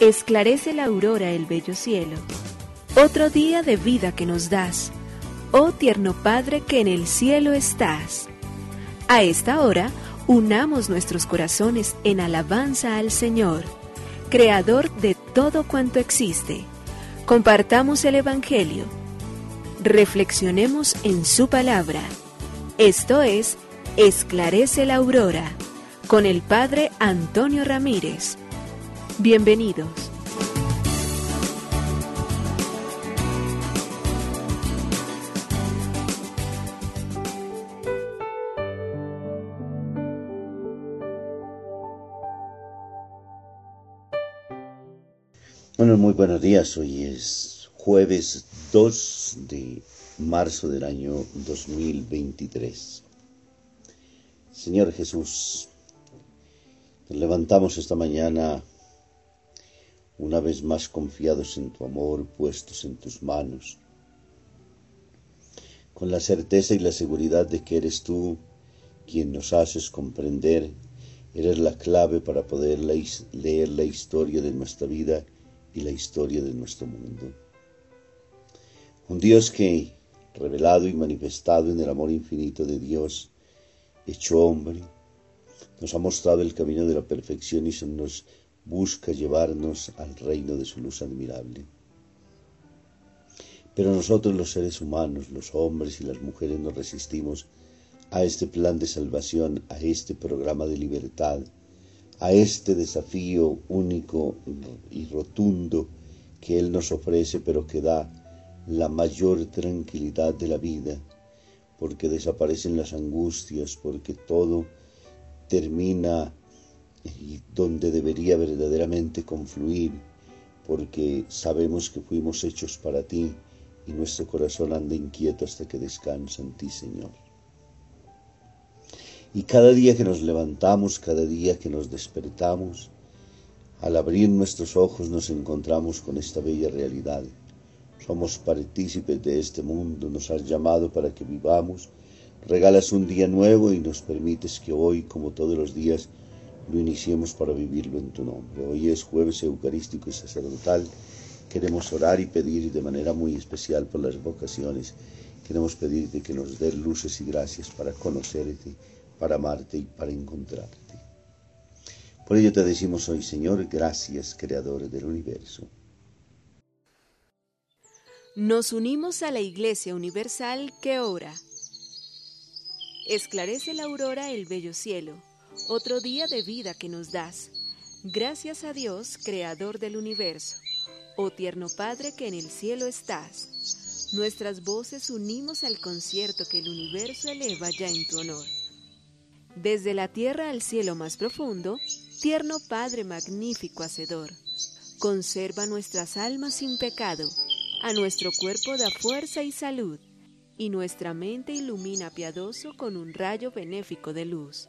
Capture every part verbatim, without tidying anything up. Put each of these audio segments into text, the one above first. Esclarece la aurora el bello cielo, otro día de vida que nos das, oh tierno Padre que en el cielo estás. A esta hora, unamos nuestros corazones en alabanza al Señor, Creador de todo cuanto existe. Compartamos el Evangelio. Reflexionemos en su palabra. Esto es Esclarece la Aurora, con el Padre Antonio Ramírez. Bienvenidos. Bueno, muy buenos días. Hoy es jueves dos de marzo del año dos mil veintitrés. Señor Jesús, te levantamos esta mañana una vez más confiados en tu amor, puestos en tus manos, con la certeza y la seguridad de que eres tú quien nos haces comprender, eres la clave para poder leer la historia de nuestra vida y la historia de nuestro mundo. Un Dios que, revelado y manifestado en el amor infinito de Dios, hecho hombre, nos ha mostrado el camino de la perfección y nos busca llevarnos al reino de su luz admirable. Pero nosotros los seres humanos, los hombres y las mujeres, nos resistimos a este plan de salvación, a este programa de libertad, a este desafío único y rotundo que Él nos ofrece, pero que da la mayor tranquilidad de la vida, porque desaparecen las angustias, porque todo termina y donde debería verdaderamente confluir, porque sabemos que fuimos hechos para ti y nuestro corazón anda inquieto hasta que descansa en ti, Señor. Y cada día que nos levantamos, cada día que nos despertamos, al abrir nuestros ojos nos encontramos con esta bella realidad. Somos partícipes de este mundo, nos has llamado para que vivamos, regalas un día nuevo y nos permites que hoy, como todos los días, lo iniciemos para vivirlo en tu nombre. Hoy es jueves eucarístico y sacerdotal. Queremos orar y pedir de manera muy especial por las vocaciones. Queremos pedirte que nos des luces y gracias para conocerte, para amarte y para encontrarte. Por ello te decimos hoy, Señor, gracias, Creador del universo. Nos unimos a la Iglesia Universal que ora. Esclarece la aurora el bello cielo, otro día de vida que nos das. Gracias a Dios, Creador del universo, oh tierno Padre que en el cielo estás. Nuestras voces unimos al concierto que el universo eleva ya en tu honor. Desde la tierra al cielo más profundo, tierno Padre magnífico hacedor, conserva nuestras almas sin pecado, a nuestro cuerpo da fuerza y salud, y nuestra mente ilumina piadoso con un rayo benéfico de luz.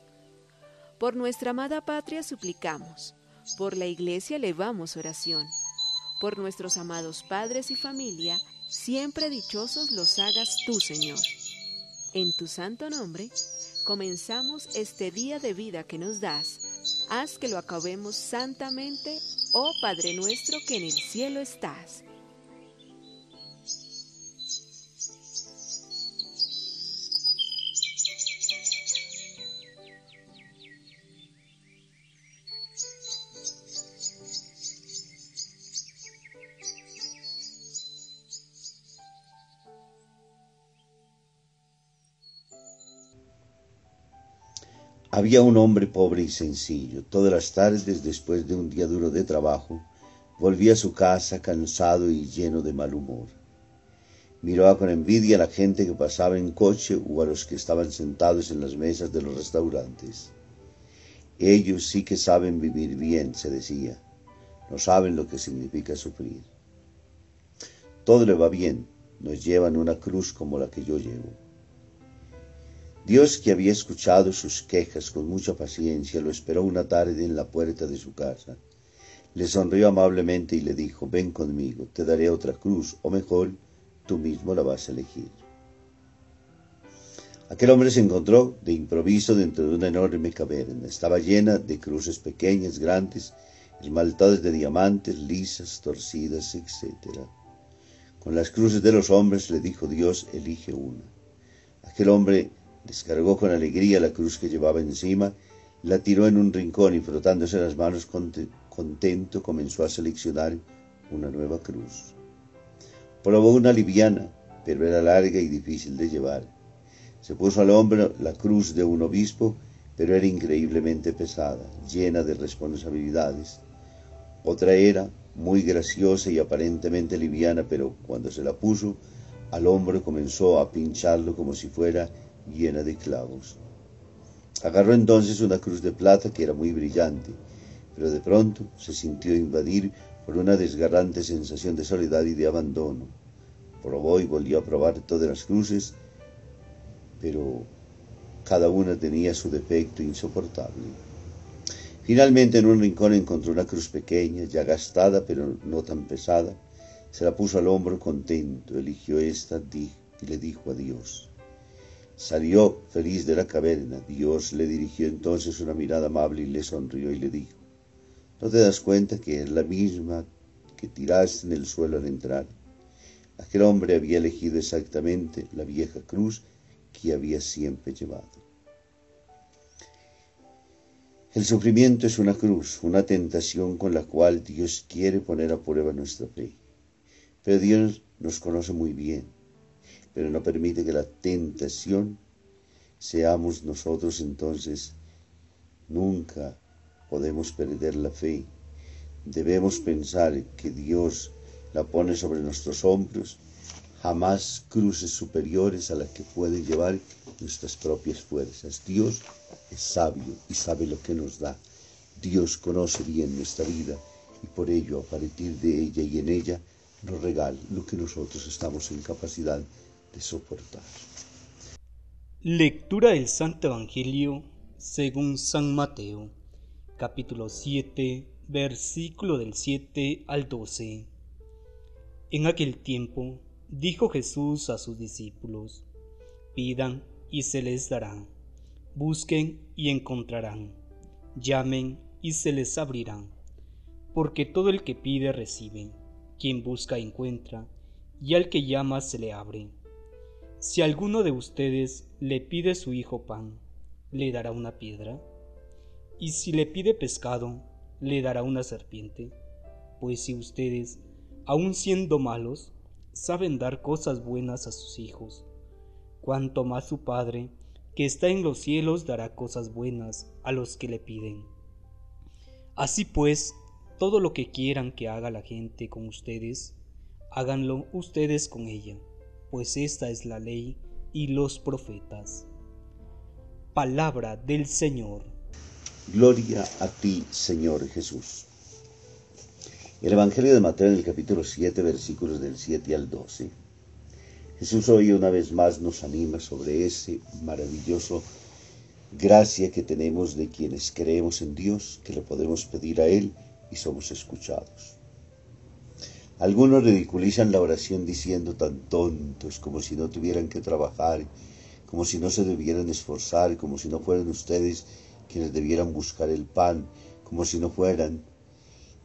Por nuestra amada patria suplicamos, por la Iglesia elevamos oración, por nuestros amados padres y familia, siempre dichosos los hagas tú, Señor. En tu santo nombre, comenzamos este día de vida que nos das. Haz que lo acabemos santamente, oh Padre nuestro que en el cielo estás. Había un hombre pobre y sencillo. Todas las tardes, después de un día duro de trabajo, volvía a su casa cansado y lleno de mal humor. Miraba con envidia a la gente que pasaba en coche o a los que estaban sentados en las mesas de los restaurantes. Ellos sí que saben vivir bien, se decía. No saben lo que significa sufrir. Todo le va bien. No llevan una cruz como la que yo llevo. Dios, que había escuchado sus quejas con mucha paciencia, lo esperó una tarde en la puerta de su casa. Le sonrió amablemente y le dijo: ven conmigo, te daré otra cruz, o mejor, tú mismo la vas a elegir. Aquel hombre se encontró de improviso dentro de una enorme caverna. Estaba llena de cruces pequeñas, grandes esmaltadas de diamantes, lisas, torcidas, etcétera. Con las cruces de los hombres le dijo Dios, elige una. Aquel hombre descargó con alegría la cruz que llevaba encima, la tiró en un rincón y frotándose las manos contento comenzó a seleccionar una nueva cruz. Probó una liviana, pero era larga y difícil de llevar. Se puso al hombro la cruz de un obispo, pero era increíblemente pesada, llena de responsabilidades. Otra era muy graciosa y aparentemente liviana, pero cuando se la puso al hombro comenzó a pincharlo como si fuera llena de clavos. Agarró entonces una cruz de plata que era muy brillante, pero de pronto se sintió invadir por una desgarrante sensación de soledad y de abandono. Probó y volvió a probar todas las cruces, pero cada una tenía su defecto insoportable. Finalmente en un rincón encontró una cruz pequeña, ya gastada pero no tan pesada. Se la puso al hombro contento, eligió esta y le dijo a Dios. Salió feliz de la caverna. Dios le dirigió entonces una mirada amable y le sonrió y le dijo, ¿no te das cuenta que es la misma que tiraste en el suelo al entrar? Aquel hombre había elegido exactamente la vieja cruz que había siempre llevado. El sufrimiento es una cruz, una tentación con la cual Dios quiere poner a prueba nuestra fe. Pero Dios nos conoce muy bien, pero no permite que la tentación seamos nosotros. Entonces nunca podemos perder la fe. Debemos pensar que Dios la pone sobre nuestros hombros, jamás cruces superiores a las que pueden llevar nuestras propias fuerzas. Dios es sabio y sabe lo que nos da. Dios conoce bien nuestra vida y por ello, a partir de ella y en ella, nos regala lo que nosotros estamos en capacidad de soportar. Lectura del Santo Evangelio según San Mateo, capítulo siete, versículo del siete al doce. En aquel tiempo dijo Jesús a sus discípulos, pidan y se les dará, busquen y encontrarán, llamen y se les abrirá, porque todo el que pide recibe, quien busca encuentra, y al que llama se le abre. Si alguno de ustedes le pide su hijo pan, ¿le dará una piedra? Y si le pide pescado, ¿le dará una serpiente? Pues si ustedes, aun siendo malos, saben dar cosas buenas a sus hijos, cuanto más su Padre, que está en los cielos, dará cosas buenas a los que le piden. Así pues, todo lo que quieran que haga la gente con ustedes, háganlo ustedes con ella, pues esta es la ley y los profetas. Palabra del Señor. Gloria a ti, Señor Jesús. El Evangelio de Mateo, en el capítulo siete, versículos del siete al doce. Jesús hoy una vez más nos anima sobre ese maravilloso gracia que tenemos de quienes creemos en Dios, que le podemos pedir a Él y somos escuchados. Algunos ridiculizan la oración diciendo tan tontos, como si no tuvieran que trabajar, como si no se debieran esforzar, como si no fueran ustedes quienes debieran buscar el pan, como si no fueran.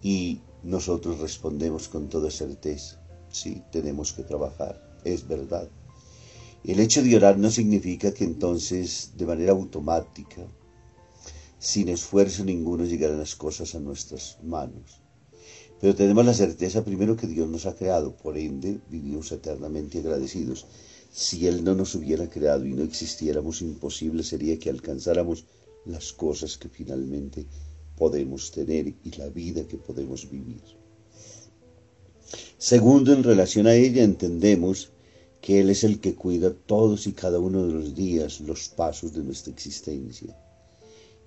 Y nosotros respondemos con toda certeza, sí, tenemos que trabajar, es verdad. El hecho de orar no significa que entonces, de manera automática, sin esfuerzo ninguno, llegarán las cosas a nuestras manos. Pero tenemos la certeza, primero, que Dios nos ha creado, por ende, vivimos eternamente agradecidos. Si Él no nos hubiera creado y no existiéramos, imposible sería que alcanzáramos las cosas que finalmente podemos tener y la vida que podemos vivir. Segundo, en relación a ella entendemos que Él es el que cuida todos y cada uno de los días, los pasos de nuestra existencia.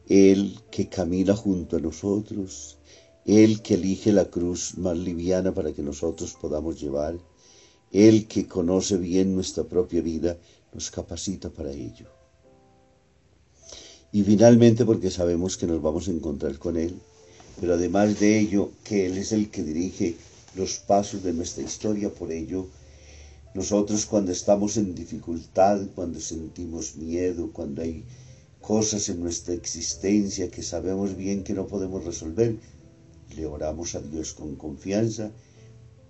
Él que camina junto a nosotros, Él que elige la cruz más liviana para que nosotros podamos llevar, Él que conoce bien nuestra propia vida, nos capacita para ello. Y finalmente, porque sabemos que nos vamos a encontrar con Él, pero además de ello, que Él es el que dirige los pasos de nuestra historia. Por ello, nosotros cuando estamos en dificultad, cuando sentimos miedo, cuando hay cosas en nuestra existencia que sabemos bien que no podemos resolver, le oramos a Dios con confianza,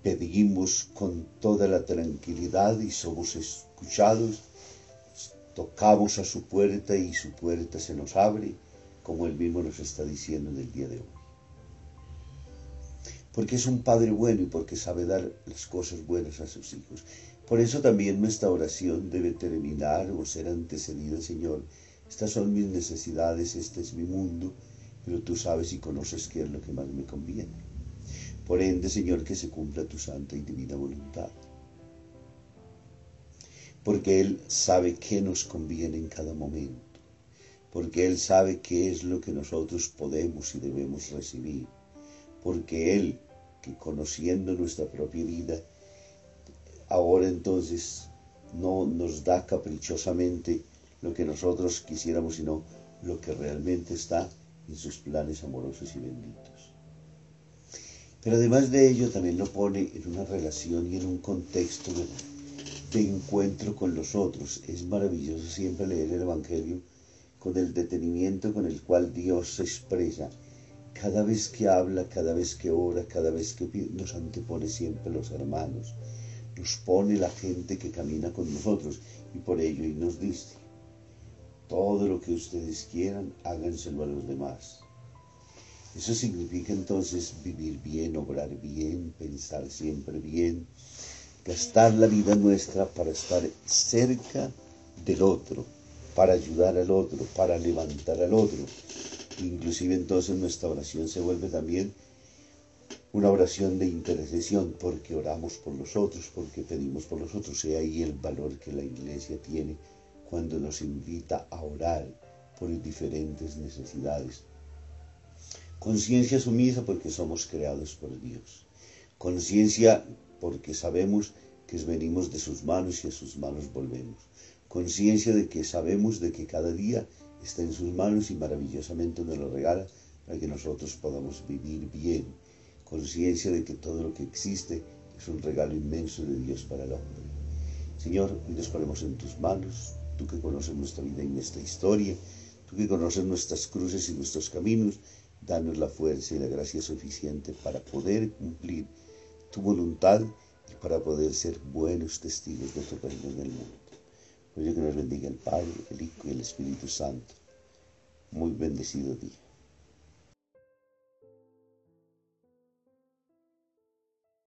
pedimos con toda la tranquilidad y somos escuchados, tocamos a su puerta y su puerta se nos abre, como Él mismo nos está diciendo en el día de hoy. Porque es un Padre bueno y porque sabe dar las cosas buenas a sus hijos. Por eso también nuestra oración debe terminar o ser antecedida, Señor. Estas son mis necesidades, este es mi mundo, pero tú sabes y conoces qué es lo que más me conviene. Por ende, Señor, que se cumpla tu santa y divina voluntad. Porque Él sabe qué nos conviene en cada momento. Porque Él sabe qué es lo que nosotros podemos y debemos recibir. Porque Él, que conociendo nuestra propia vida, ahora entonces no nos da caprichosamente lo que nosotros quisiéramos, sino lo que realmente está en sus planes amorosos y benditos. Pero además de ello, también lo pone en una relación y en un contexto de, de encuentro con los otros. Es maravilloso siempre leer el Evangelio con el detenimiento con el cual Dios se expresa. Cada vez que habla, cada vez que ora, cada vez que pide, nos antepone siempre los hermanos, nos pone la gente que camina con nosotros y por ello y nos dice, todo lo que ustedes quieran, háganselo a los demás. Eso significa entonces vivir bien, obrar bien, pensar siempre bien, gastar la vida nuestra para estar cerca del otro, para ayudar al otro, para levantar al otro. Inclusive entonces nuestra oración se vuelve también una oración de intercesión, porque oramos por los otros, porque pedimos por los otros. Sea ahí el valor que la Iglesia tiene cuando nos invita a orar por diferentes necesidades. Conciencia sumisa porque somos creados por Dios. Conciencia porque sabemos que venimos de sus manos y a sus manos volvemos. Conciencia de que sabemos de que cada día está en sus manos y maravillosamente nos lo regala para que nosotros podamos vivir bien. Conciencia de que todo lo que existe es un regalo inmenso de Dios para el hombre. Señor, hoy nos ponemos en tus manos, tú que conoces nuestra vida y nuestra historia, tú que conoces nuestras cruces y nuestros caminos, danos la fuerza y la gracia suficiente para poder cumplir tu voluntad y para poder ser buenos testigos de tu reino en el mundo. Por ello que nos bendiga el Padre, el Hijo y el Espíritu Santo. Muy bendecido día.